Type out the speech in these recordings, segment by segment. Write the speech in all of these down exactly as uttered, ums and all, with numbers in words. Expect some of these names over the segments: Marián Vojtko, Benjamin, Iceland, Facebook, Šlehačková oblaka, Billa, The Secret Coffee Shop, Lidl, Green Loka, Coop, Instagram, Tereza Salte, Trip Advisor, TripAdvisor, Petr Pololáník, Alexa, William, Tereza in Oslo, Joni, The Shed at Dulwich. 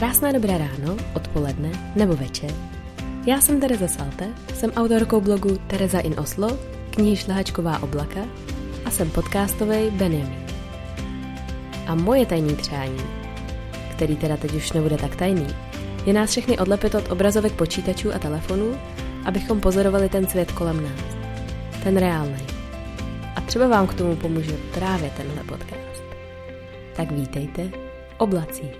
Krásné dobré ráno, odpoledne nebo večer. Já jsem Tereza Salte, jsem autorkou blogu Tereza in Oslo, knihy Šlehačková oblaka a jsem podcastovej Benjamin. A moje tajný přání, který teda teď už nebude tak tajný, je nás všechny odlepit od obrazovek počítačů a telefonů, abychom pozorovali ten svět kolem nás. Ten reálný. A třeba vám k tomu pomůže právě tenhle podcast. Tak vítejte v oblacích.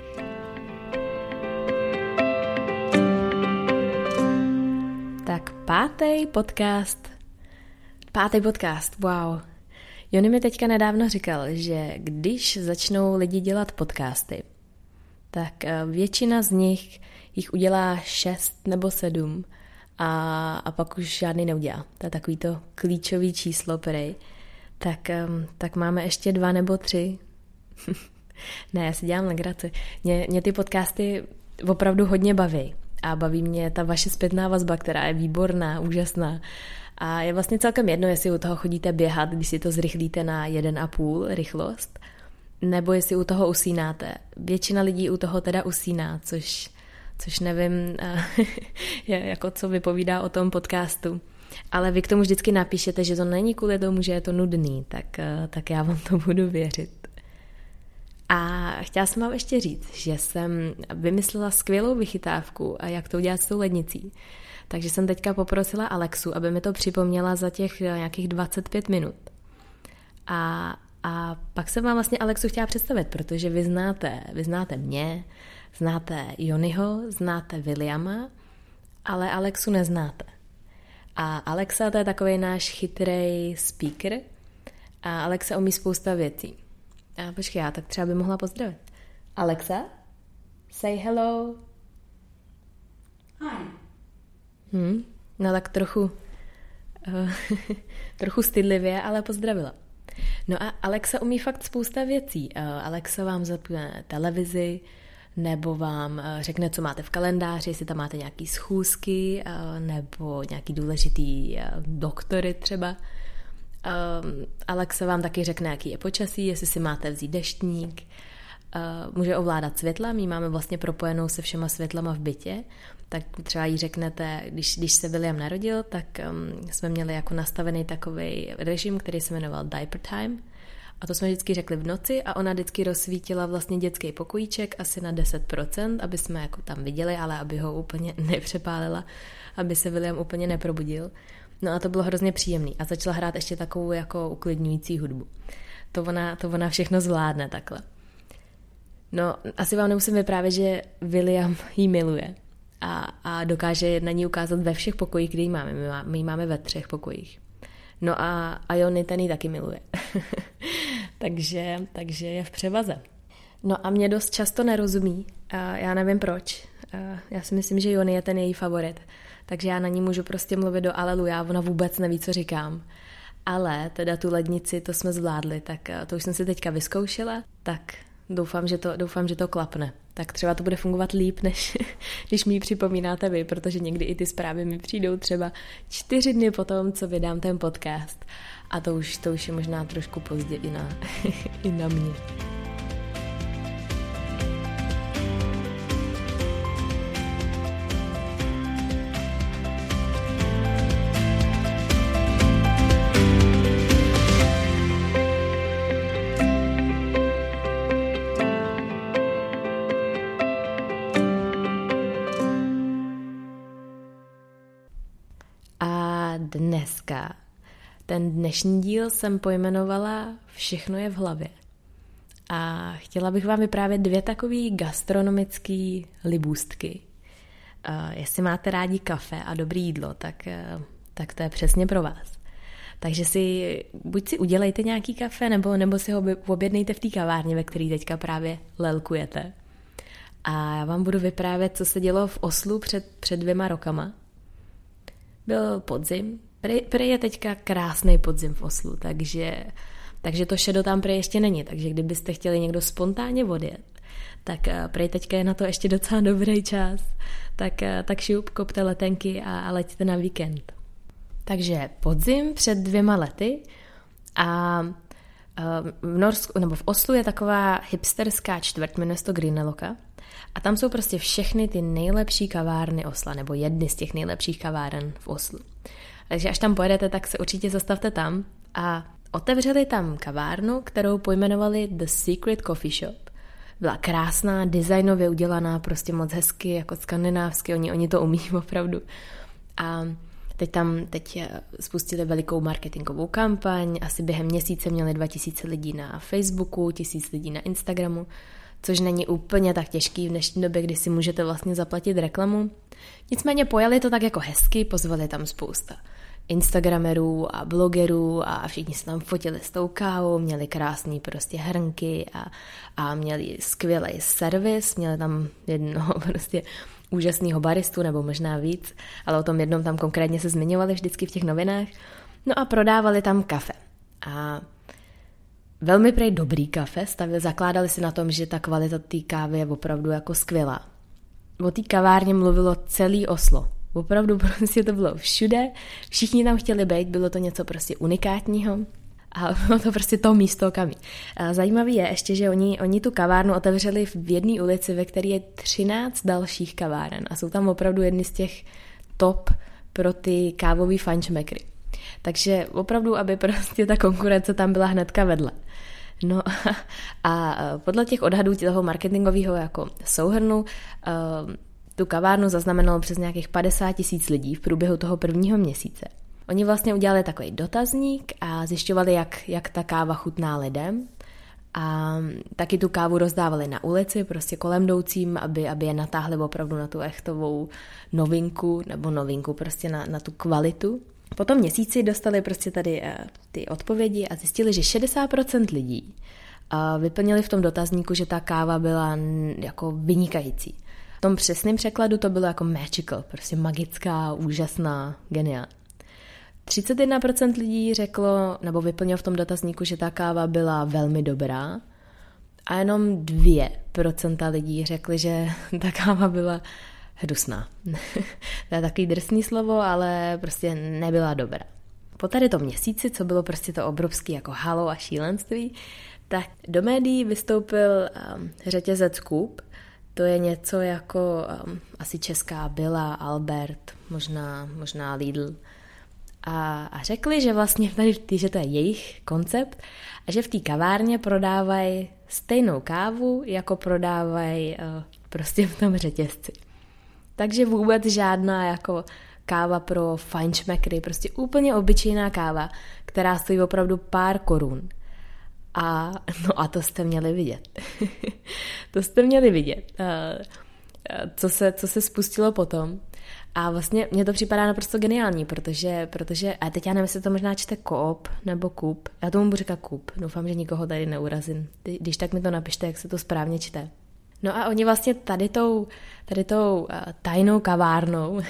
Tak pátý podcast. Pátý podcast, wow. Joni mi teďka nedávno říkal, že když začnou lidi dělat podcasty, tak většina z nich jich udělá šest nebo sedm a, a pak už žádný neudělá. To je takový to klíčový číslo, prej. Tak, tak máme ještě dva nebo tři. Ne, já si dělám legraci. Mě, mě ty podcasty opravdu hodně baví. A baví mě ta vaše zpětná vazba, která je výborná, úžasná. A je vlastně celkem jedno, jestli u toho chodíte běhat, když si to zrychlíte na jedna celá pět rychlost, nebo jestli u toho usínáte. Většina lidí u toho teda usíná, což, což nevím, je jako co vypovídá o tom podcastu. Ale vy k tomu vždycky napíšete, že to není kvůli tomu, že je to nudný, tak, tak já vám to budu věřit. A chtěla jsem vám ještě říct, že jsem vymyslela skvělou vychytávku a jak to udělat s tou lednicí. Takže jsem teďka poprosila Alexu, aby mi to připomněla za těch nějakých dvacet pět minut. A, a pak jsem vám vlastně Alexu chtěla představit, protože vy znáte, vy znáte mě, znáte Joniho, znáte Williama, ale Alexu neznáte. A Alexa, to je takový náš chytrej speaker a Alexa umí spousta věcí. A počkej, já tak třeba by mohla pozdravit. Alexa, say hello. Hi. Hmm, no tak trochu, uh, trochu stydlivě, ale pozdravila. No a Alexa umí fakt spousta věcí. Uh, Alexa vám zapne televizi, nebo vám uh, řekne, co máte v kalendáři, jestli tam máte nějaký schůzky, uh, nebo nějaký důležitý uh, doktory třeba. Uh, Alexa vám taky řekne, jaký je počasí, jestli si máte vzít deštník, uh, může ovládat světla, my máme vlastně propojenou se všema světlama v bytě, tak třeba jí řeknete, když, když se William narodil, tak um, jsme měli jako nastavený takovej režim, který se jmenoval diaper time a to jsme vždycky řekli v noci a ona vždycky rozsvítila vlastně dětský pokojíček asi na deset procent, aby jsme jako tam viděli, ale aby ho úplně nepřepálila, aby se William úplně neprobudil. No a to bylo hrozně příjemný. A začala hrát ještě takovou jako uklidňující hudbu. To ona, to ona všechno zvládne takhle. No, asi vám nemusím vyprávět, že William ji miluje. A, a dokáže na ní ukázat ve všech pokojích, kde ji máme. My, má, my ji máme ve třech pokojích. No a, a Joni ten ji taky miluje. takže, takže je v převaze. No a mě dost často nerozumí. A já nevím proč. A já si myslím, že Joni je ten její favorit. Takže já na ní můžu prostě mluvit do aleluja, ona vůbec neví, co říkám. Ale teda tu lednici, to jsme zvládli, tak to už jsem si teďka vyzkoušela, tak doufám, že to, doufám, že to klapne. Tak třeba to bude fungovat líp, než když mi ji připomínáte vy, protože někdy i ty zprávy mi přijdou třeba čtyři dny potom, co vydám ten podcast. A to už, to už je možná trošku pozdě i na, i na mě. Dneska. Ten dnešní díl jsem pojmenovala Všechno je v hlavě. A chtěla bych vám vyprávět dvě takové gastronomické libůstky. Uh, jestli máte rádi kafe a dobré jídlo, tak, uh, tak to je přesně pro vás. Takže si buď si udělejte nějaký kafe, nebo, nebo si ho objednejte v té kavárně, ve které teďka právě lelkujete. A já vám budu vyprávět, co se dělo v Oslu před, před dvěma rokama. Byl podzim. Prej, prej je teďka krásný podzim v Oslu, takže, takže to šedo tam prej ještě není. Takže kdybyste chtěli někdo spontánně odjet, tak prej teďka je na to ještě docela dobrý čas. Tak, tak šup, kopte letenky a, a letíte na víkend. Takže podzim před dvěma lety a v Norsku, nebo v Oslu je taková hipsterská čtvrť, jmenuje se to Green Loka. A tam jsou prostě všechny ty nejlepší kavárny Osla, nebo jedny z těch nejlepších kaváren v Oslu. Takže až tam pojedete, tak se určitě zastavte tam. A otevřeli tam kavárnu, kterou pojmenovali The Secret Coffee Shop. Byla krásná, designově udělaná, prostě moc hezky, jako skandinávsky, oni, oni to umí opravdu. A teď tam teď spustili velikou marketingovou kampaň, asi během měsíce měli dva tisíce lidí na Facebooku, tisíc lidí na Instagramu, což není úplně tak těžký v dnešní době, kdy si můžete vlastně zaplatit reklamu. Nicméně pojali to tak jako hezky, pozvali tam spousta instagramerů a blogerů a všichni se tam fotili s tou kávou, měli krásný prostě hrnky a, a měli skvělý servis, měli tam jednoho prostě úžasného baristu, nebo možná víc, ale o tom jednom tam konkrétně se zmiňovali vždycky v těch novinách. No a prodávali tam kafe. A velmi prej dobrý kafe, stavili, zakládali si na tom, že ta kvalita té kávy je opravdu jako skvělá. O té kavárně mluvilo celý Oslo. Opravdu prostě to bylo všude, všichni tam chtěli být, bylo to něco prostě unikátního a bylo to prostě to místo, kam. Zajímavé je ještě, že oni, oni tu kavárnu otevřeli v jedné ulici, ve které je třináct dalších kaváren a jsou tam opravdu jedny z těch top pro ty kávový fančmekry. Takže opravdu, aby prostě ta konkurence tam byla hnedka vedle. No a podle těch odhadů toho marketingového jako souhrnu tu kavárnu zaznamenalo přes nějakých padesát tisíc lidí v průběhu toho prvního měsíce. Oni vlastně udělali takový dotazník a zjišťovali, jak, jak ta káva chutná lidem. A taky tu kávu rozdávali na ulici, prostě kolem jdoucím, aby, aby je natáhli opravdu na tu echtovou novinku, nebo novinku prostě na, na tu kvalitu. Po tom měsíci dostali prostě tady uh, ty odpovědi a zjistili, že šedesát procent lidí uh, vyplnili v tom dotazníku, že ta káva byla n- jako vynikající. V tom přesném překladu to bylo jako magical, prostě magická, úžasná, geniální. třicet jedna procent lidí řeklo, nebo vyplnilo v tom dotazníku, že ta káva byla velmi dobrá a jenom dvě procenta lidí řekli, že ta káva byla hnusná. To je takový drsný slovo, ale prostě nebyla dobrá. Po tady tom měsíci, co bylo prostě to obrovský jako halo a šílenství, tak do médií vystoupil um, řetězec Coop. To je něco jako um, asi česká Billa, Albert, možná, možná Lidl. A, a řekli, že vlastně tady, že to je jejich koncept a že v té kavárně prodávají stejnou kávu, jako prodávají uh, prostě v tom řetězci. Takže vůbec žádná jako káva pro fajnšmekry, prostě úplně obyčejná káva, která stojí opravdu pár korun. A no a to jste měli vidět. to jste měli vidět. Uh, co se, co se spustilo potom. A vlastně mně to připadá naprosto geniální, protože, protože a teď já nevím, jestli to možná čte Coop nebo Coop. Já tomu budu říkat Coop. Doufám, že nikoho tady neurazím. Když tak mi to napište, jak se to správně čte. No a oni vlastně tady tou, tady tou tajnou kavárnou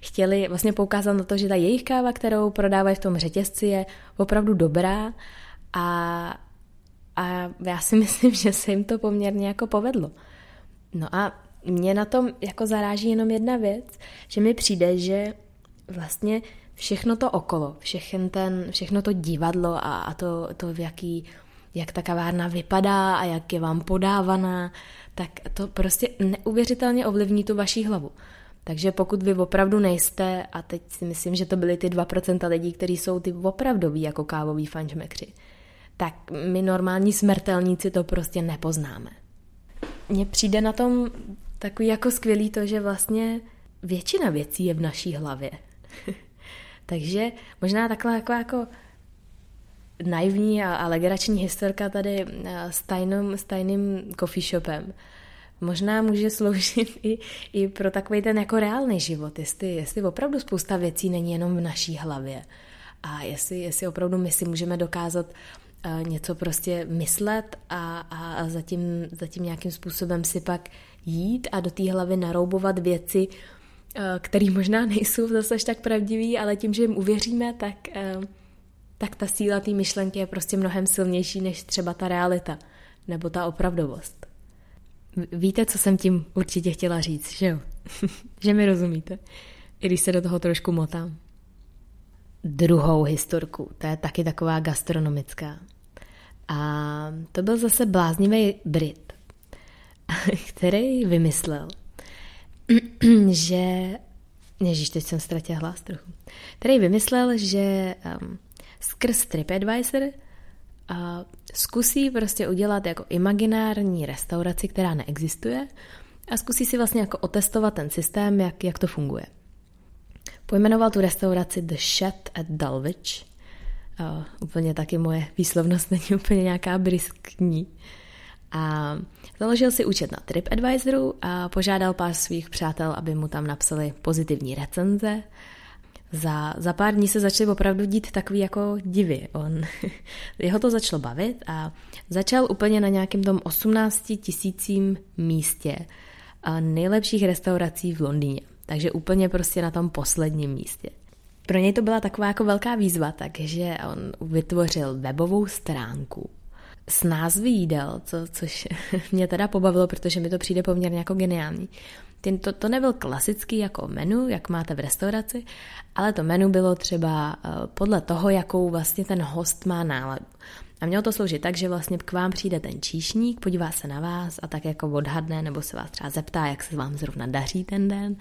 chtěli vlastně poukázat na to, že ta jejich káva, kterou prodávají v tom řetězci, je opravdu dobrá a, a já si myslím, že se jim to poměrně jako povedlo. No a mě na tom jako zaráží jenom jedna věc, že mi přijde, že vlastně všechno to okolo, všechen ten, všechno to divadlo a, a to, to v jaký, jak ta kavárna vypadá a jak je vám podávaná, tak to prostě neuvěřitelně ovlivní tu vaši hlavu. Takže pokud vy opravdu nejste, a teď si myslím, že to byly ty dva procenta lidí, kteří jsou ty opravdoví jako kávoví fančmekři, tak my normální smrtelníci to prostě nepoznáme. Mně přijde na tom takový jako skvělý to, že vlastně většina věcí je v naší hlavě. Takže možná takhle jako, jako naivní a, a legrační historka tady s tajným, s tajným coffee shopem možná může sloužit i, i pro takový ten jako reálný život, jestli, jestli opravdu spousta věcí není jenom v naší hlavě a jestli, jestli opravdu my si můžeme dokázat něco prostě myslet a, a, a zatím, zatím nějakým způsobem si pak jít a do té hlavy naroubovat věci, které možná nejsou zase tak pravdivý, ale tím, že jim uvěříme, tak, tak ta síla té myšlenky je prostě mnohem silnější než třeba ta realita nebo ta opravdovost. Víte, co jsem tím určitě chtěla říct, že jo? Že mi rozumíte, i když se do toho trošku motám. Druhou historku, to je taky taková gastronomická. A to byl zase bláznivý Brit. který vymyslel, že... Ježíš, teď jsem ztratila hlas trochu. Který vymyslel, že um, skrz Trip Advisor uh, zkusí prostě udělat jako imaginární restauraci, která neexistuje, a zkusí si vlastně jako otestovat ten systém, jak, jak to funguje. Pojmenoval tu restauraci The Shed at Dulwich. Uh, úplně taky moje výslovnost není úplně nějaká briskní. A založil si účet na TripAdvisoru a požádal pár svých přátel, aby mu tam napsali pozitivní recenze. Za, za pár dní se začaly opravdu dít takový jako divy. On, jeho to začalo bavit a začal úplně na nějakém tom osmnácti tisícím místě nejlepších restaurací v Londýně. Takže úplně prostě na tom posledním místě. Pro něj to byla taková jako velká výzva, takže on vytvořil webovou stránku s názvy jídel, co, což mě teda pobavilo, protože mi to přijde poměrně jako geniální. To, to nebyl klasický jako menu, jak máte v restauraci, ale to menu bylo třeba podle toho, jakou vlastně ten host má náladu. A mělo to sloužit tak, že vlastně k vám přijde ten číšník, podívá se na vás a tak jako odhadne, nebo se vás třeba zeptá, jak se vám zrovna daří ten den.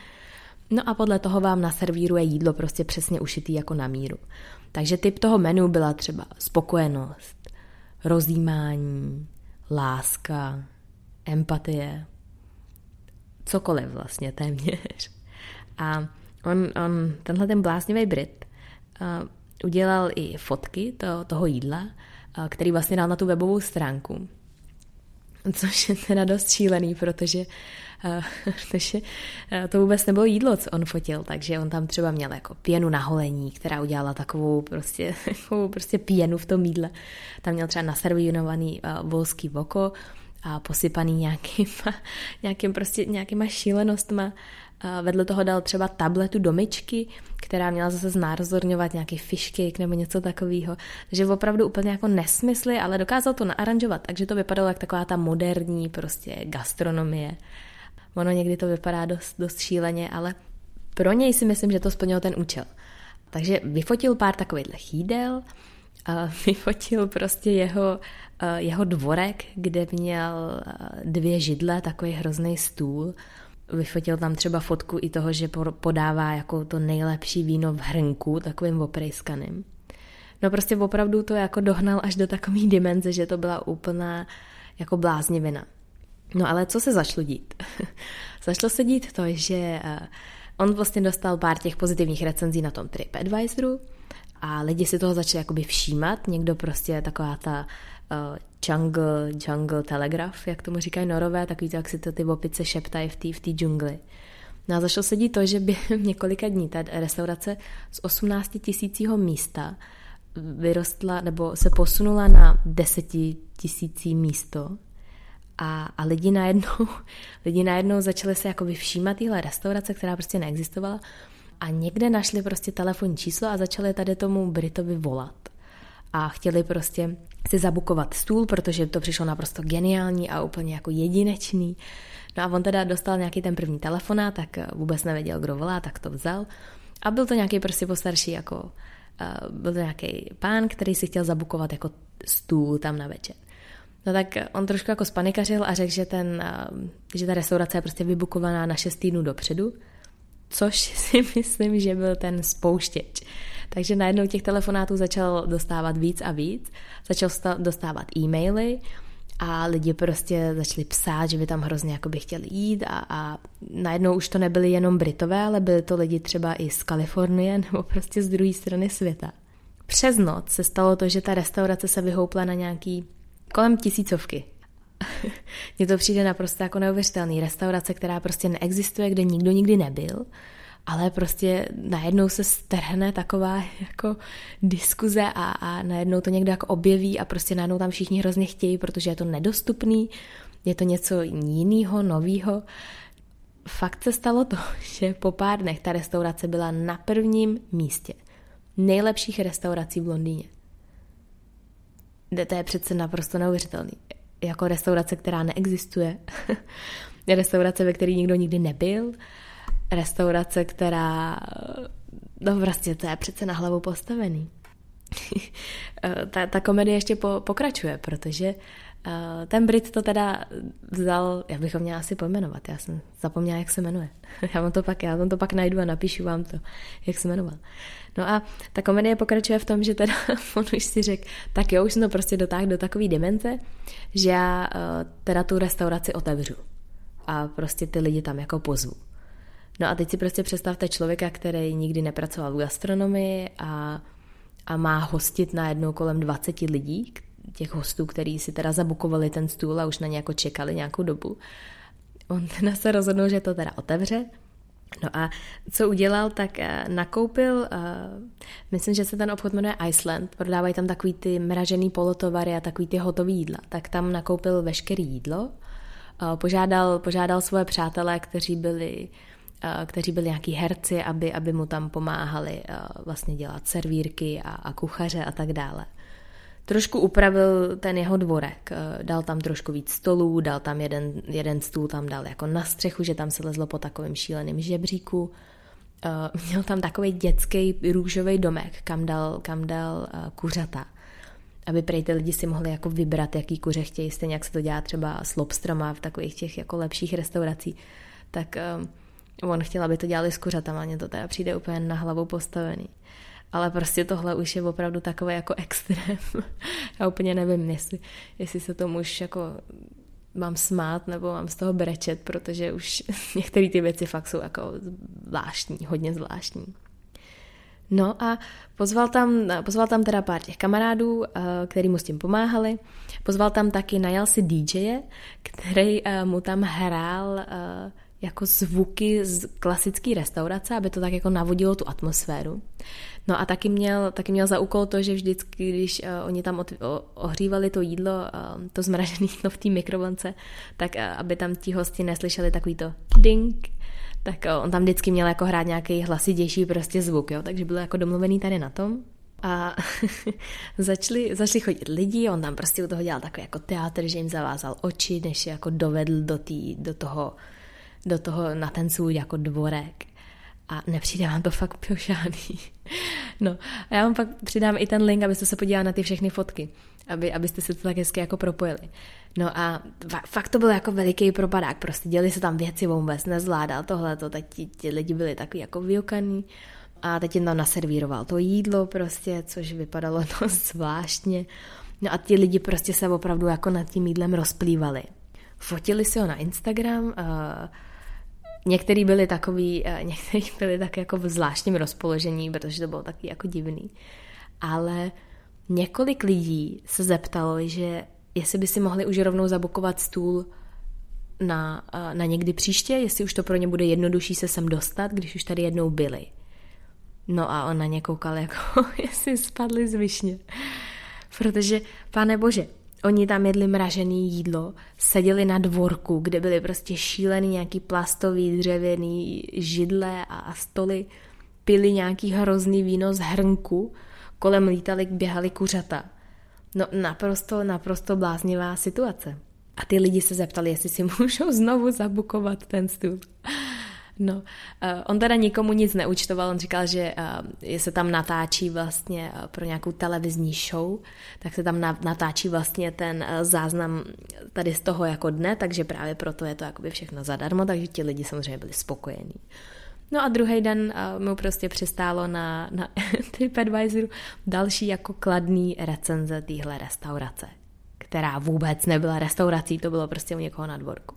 No a podle toho vám naservíruje jídlo prostě přesně ušitý jako na míru. Takže typ toho menu byla třeba spokojenost, rozjímání, láska, empatie, cokoliv vlastně téměř. A on, on tenhle ten bláznivý Brit uh, udělal i fotky to, toho jídla, uh, který vlastně dal na tu webovou stránku. Což je teda dost šílený, protože, uh, protože uh, to vůbec nebylo jídlo, co on fotil, takže on tam třeba měl jako pěnu na holení, která udělala takovou prostě, takovou prostě pěnu v tom jídle. Tam měl třeba naservírovaný uh, volský voko a posypaný nějakýma, nějakým prostě, nějakýma šílenostma. A vedle toho dal třeba tabletu do myčky, která měla zase znázorňovat nějaký fish cake nebo něco takového. Takže opravdu úplně jako nesmysly, ale dokázal to naaranžovat, takže to vypadalo jak taková ta moderní prostě gastronomie. Ono někdy to vypadá dost, dost šíleně, ale pro něj si myslím, že to splnilo ten účel. Takže vyfotil pár takových jídel, vyfotil prostě jeho, jeho dvorek, kde měl dvě židle, takový hrozný stůl. Vyfotil tam třeba fotku i toho, že podává jako to nejlepší víno v hrnku, takovým oprejskaným. No prostě opravdu to jako dohnal až do takové dimenze, že to byla úplná jako bláznivina. No ale co se začalo dít? Začalo se dít to, že on vlastně dostal pár těch pozitivních recenzí na tom TripAdvisoru a lidi si toho začali jakoby všímat. Někdo prostě taková ta uh, jungle, jungle telegraf, jak tomu říkají norové, takový to, jak si to ty opice šeptají v té v té džungli. No a zašlo se dít to, že během několika dní ta restaurace z osmnácti tisícího místa vyrostla, nebo se posunula na desetitisící místo a, a lidi najednou, lidi najednou začali se jakoby všímat téhle restaurace, která prostě neexistovala. A někde našli prostě telefonní číslo a začali tady tomu Britovi volat. A chtěli prostě si zabukovat stůl, protože to přišlo naprosto geniální a úplně jako jedinečný. No a on teda dostal nějaký ten první telefonát, tak vůbec nevěděl, kdo volá, tak to vzal. A byl to nějaký prostě postarší jako, byl to nějaký pán, který si chtěl zabukovat jako stůl tam na večer. No tak on trošku jako spanikařil a řekl, že, ten, že ta restaurace je prostě vybukovaná na šest týdnů dopředu. Což si myslím, že byl ten spouštěč. Takže najednou těch telefonátů začal dostávat víc a víc, začal dostávat e-maily a lidi prostě začali psát, že by tam hrozně jakoby chtěli jít a, a najednou už to nebyly jenom Britové, ale byly to lidi třeba i z Kalifornie nebo prostě z druhé strany světa. Přes noc se stalo to, že ta restaurace se vyhoupla na nějaký kolem tisícovky. Mně to přijde naprosto jako neuvěřitelný. Restaurace, která prostě neexistuje, kde nikdo nikdy nebyl, ale prostě najednou se strhne taková jako diskuze a, a najednou to někdo jako objeví a prostě najednou tam všichni hrozně chtějí, protože je to nedostupný, je to něco jinýho, novýho. Fakt se stalo to, že po pár dnech ta restaurace byla na prvním místě nejlepších restaurací v Londýně. To je přece naprosto neuvěřitelný. Jako restaurace, která neexistuje, restaurace, ve které nikdo nikdy nebyl, restaurace, která, no vlastně to je přece na hlavu postavený. ta, ta komedie ještě po, pokračuje, protože Ten Brit to teda vzal, já bych ho měla asi pojmenovat, já jsem zapomněla, jak se jmenuje. Já vám to pak, já vám to pak najdu a napíšu vám to, jak se jmenoval. No a ta komedie pokračuje v tom, že teda on už si řekl, tak jo, už jsem to prostě dotáhl do takové dimenze, že já teda tu restauraci otevřu a prostě ty lidi tam jako pozvu. No a teď si prostě představte člověka, který nikdy nepracoval v gastronomii a, a má hostit najednou kolem dvacet lidí, těch hostů, který si teda zabukovali ten stůl a už na ně jako čekali nějakou dobu. On teda se rozhodnul, že to teda otevře. No a co udělal, tak nakoupil, uh, myslím, že se ten obchod jmenuje Iceland, prodávají tam takový ty mražený polotovary a takový ty hotový jídla. Tak tam nakoupil veškerý jídlo, uh, požádal, požádal svoje přátelé, kteří byli kteří byli nějaký herci, aby, aby mu tam pomáhali vlastně dělat servírky a, a kuchaře a tak dále. Trošku upravil ten jeho dvorek, dal tam trošku víc stolů, dal tam jeden, jeden stůl, tam dal jako na střechu, že tam se lezlo po takovém šíleném žebříku. Měl tam takový dětský růžový domek, kam dal, kam dal kuřata, aby prej ty lidi si mohli jako vybrat, jaký kuře chtějí, stejně jak se to dělá třeba s lobstrama v takových těch jako lepších restaurací. Tak on chtěl, aby to dělali s kuřatama, mně to teda přijde úplně na hlavu postavený. Ale prostě tohle už je opravdu takové jako extrém. Já úplně nevím, jestli, jestli se tomu už jako mám smát nebo mám z toho brečet, protože už některé ty věci fakt jsou jako zvláštní, hodně zvláštní. No a pozval tam, pozval tam teda pár těch kamarádů, který mu s tím pomáhali. Pozval tam taky, najal si dýdžeje, který mu tam hrál jako zvuky z klasické restaurace, aby to tak jako navodilo tu atmosféru. No a taky měl, taky měl za úkol to, že vždycky, když uh, oni tam od, o, ohřívali to jídlo, uh, to zmražené jídlo v té mikrovlnce, tak uh, aby tam ti hosti neslyšeli takový to ding, tak uh, on tam vždycky měl jako hrát nějaký hlasitější prostě zvuk, jo? Takže bylo jako domluvený tady na tom. A začali, začali chodit lidi, on tam prostě u toho dělal takový jako teatr, že jim zavázal oči, než je jako dovedl do, tý, do toho do toho na ten svůj jako dvorek. A nepřijde vám to fakt piošáný. No, a já vám pak přidám i ten link, abyste se podívali na ty všechny fotky, aby, abyste se to tak hezky jako propojili. No a fakt to byl jako veliký propadák, prostě děli se tam věci, on vůbec nezvládal tohleto, tak ti, ti lidi byli takový jako vyukaný a teď jim tam naservíroval to jídlo prostě, což vypadalo dost zvláštně. No a ti lidi prostě se opravdu jako nad tím jídlem rozplývali. Fotili si ho na Instagram, a některý byli takový, některý byli tak jako v zvláštním rozpoložení, protože to bylo taky jako divný. Ale několik lidí se zeptalo, že jestli by si mohli už rovnou zabukovat stůl na, na někdy příště, jestli už to pro ně bude jednodušší se sem dostat, když už tady jednou byli. No a on na ně koukal jako, jestli spadli z višně. Protože, pane bože, oni tam jedli mražený jídlo, seděli na dvorku, kde byly prostě šílený nějaký plastový, dřevěný židle a, a stoly, pili nějaký hrozný víno z hrnku, kolem lítali, běhali kuřata. No naprosto, naprosto bláznivá situace. A ty lidi se zeptali, jestli si můžou znovu zabukovat ten stůl. No, uh, on teda nikomu nic neúčtoval, on říkal, že uh, se tam natáčí vlastně uh, pro nějakou televizní show, tak se tam na, natáčí vlastně ten uh, záznam tady z toho jako dne, takže právě proto je to jakoby všechno zadarmo, takže ti lidi samozřejmě byli spokojení. No a druhý den uh, mu prostě přistálo na, na Trip Advisoru další jako kladný recenze téhle restaurace, která vůbec nebyla restaurací, to bylo prostě u někoho na dvorku.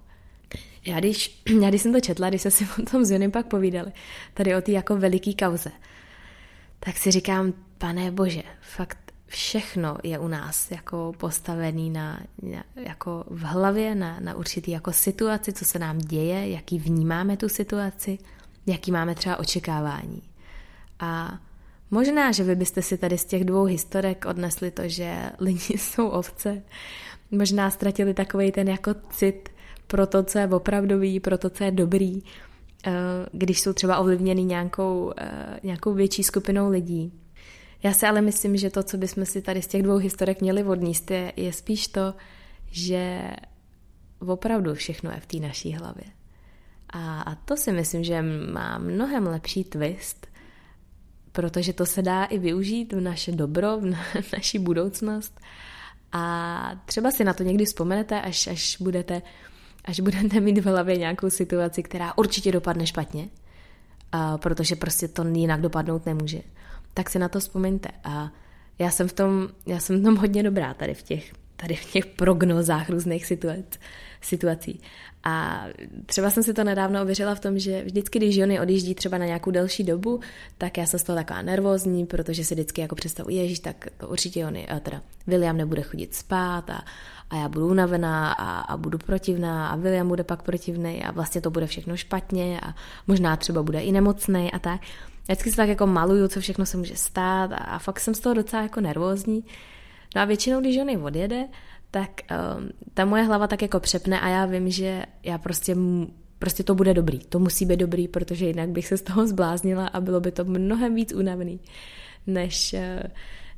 Já když, já když jsem to četla, když se si o tom s Jonim pak povídali, tady o té jako veliký kauze, tak si říkám, pane bože, fakt všechno je u nás jako postavený na, na, jako v hlavě, na, na určitý jako situaci, co se nám děje, jaký vnímáme tu situaci, jaký máme třeba očekávání. A možná, že vy byste si tady z těch dvou historek odnesli to, že lidi jsou ovce, možná ztratili takovej ten jako cit pro to, co je opravdový, pro to, co je dobrý, když jsou třeba ovlivněny nějakou, nějakou větší skupinou lidí. Já si ale myslím, že to, co bychom si tady z těch dvou historek měli odníst, je, je spíš to, že opravdu všechno je v té naší hlavě. A, a to si myslím, že má mnohem lepší twist, protože to se dá i využít v naše dobro, v na, naši budoucnost A třeba si na to někdy vzpomenete, až, až, budete, až budete mít v hlavě nějakou situaci, která určitě dopadne špatně, a protože prostě to jinak dopadnout nemůže. Tak si na to vzpomeňte. A já jsem v tom, já jsem v tom hodně dobrá tady v těch, tady v těch prognozách různých situac, situací. A třeba jsem si to nedávno ověřila v tom, že vždycky, když Joni odjíždí třeba na nějakou delší dobu, tak já jsem z toho taková nervózní, protože si vždycky jako představu, ježíš, tak to určitě Joni, teda William nebude chodit spát a, a já budu unavená a, a budu protivná a William bude pak protivnej a vlastně to bude všechno špatně a možná třeba bude i nemocnej a tak. Já vždycky se tak jako maluju, co všechno se může stát a, a fakt jsem z toho docela jako nervózní. No a většinou, když Joni odjede, tak um, ta moje hlava tak jako přepne a já vím, že já prostě, prostě to bude dobrý. To musí být dobrý, protože jinak bych se z toho zbláznila a bylo by to mnohem víc únavný, než,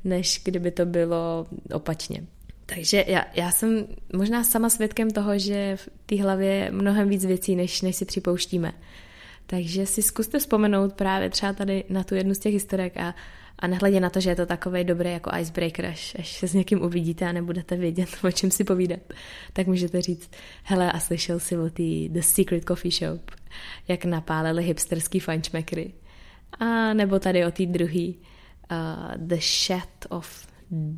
než kdyby to bylo opačně. Takže já, já jsem možná sama svědkem toho, že v té hlavě je mnohem víc věcí, než, než si připouštíme. Takže si zkuste vzpomenout právě třeba tady na tu jednu z těch historek a A nehledě na to, že je to takovej dobrý jako icebreaker, až, až se s někým uvidíte a nebudete vědět, o čem si povídat, tak můžete říct, hele, a slyšel si o tý The Secret Coffee Shop, jak napálili hipsterský fajnšmekry. A nebo tady o tý druhý uh, The Shed of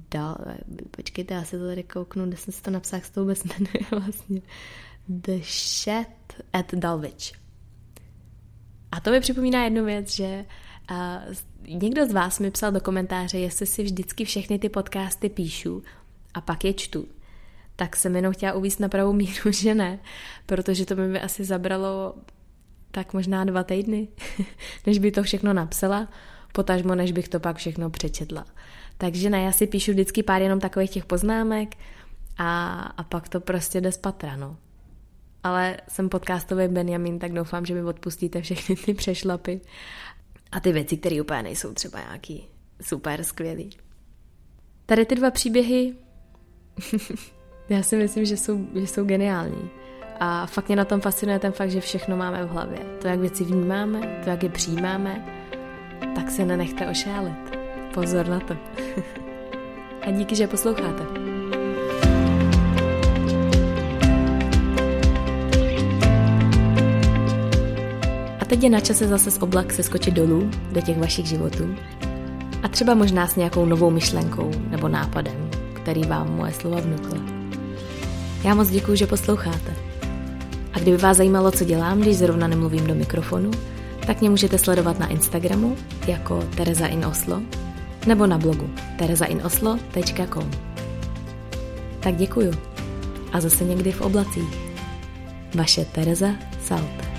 Dulwich. Počkejte, já se to tady kouknu, kde jsem si to napsal, jak se to vůbec jmenuje vlastně. The Shed at Dulwich. A to mi připomíná jednu věc, že A někdo z vás mi psal do komentáře, jestli si vždycky všechny ty podcasty píšu a pak je čtu. Tak jsem jenom chtěla uvést na pravou míru, že ne, protože to by mi asi zabralo tak možná dva týdny, než by to všechno napsala, potažmo než bych to pak všechno přečetla. Takže ne, já si píšu vždycky pár jenom takových těch poznámek a, a pak to prostě jde spatra, no. Ale jsem podcastový Benjamin, tak doufám, že mi odpustíte všechny ty přešlapy a ty věci, které úplně nejsou třeba nějaký super skvělý. Tady ty dva příběhy, já si myslím, že jsou, že jsou geniální. A fakt mě na tom fascinuje ten fakt, že všechno máme v hlavě. To, jak věci vnímáme, to, jak je přijímáme, tak se nenechte ošálit. Pozor na to. A díky, že posloucháte. A teď je na čase zase z oblak se skočit dolů do těch vašich životů a třeba možná s nějakou novou myšlenkou nebo nápadem, který vám moje slova vnukla. Já moc děkuju, že posloucháte. A kdyby vás zajímalo, co dělám, když zrovna nemluvím do mikrofonu, tak mě můžete sledovat na Instagramu jako Tereza in Oslo nebo na blogu tereza in oslo tečka com. Tak děkuju a zase někdy v oblacích. Vaše Tereza Salt.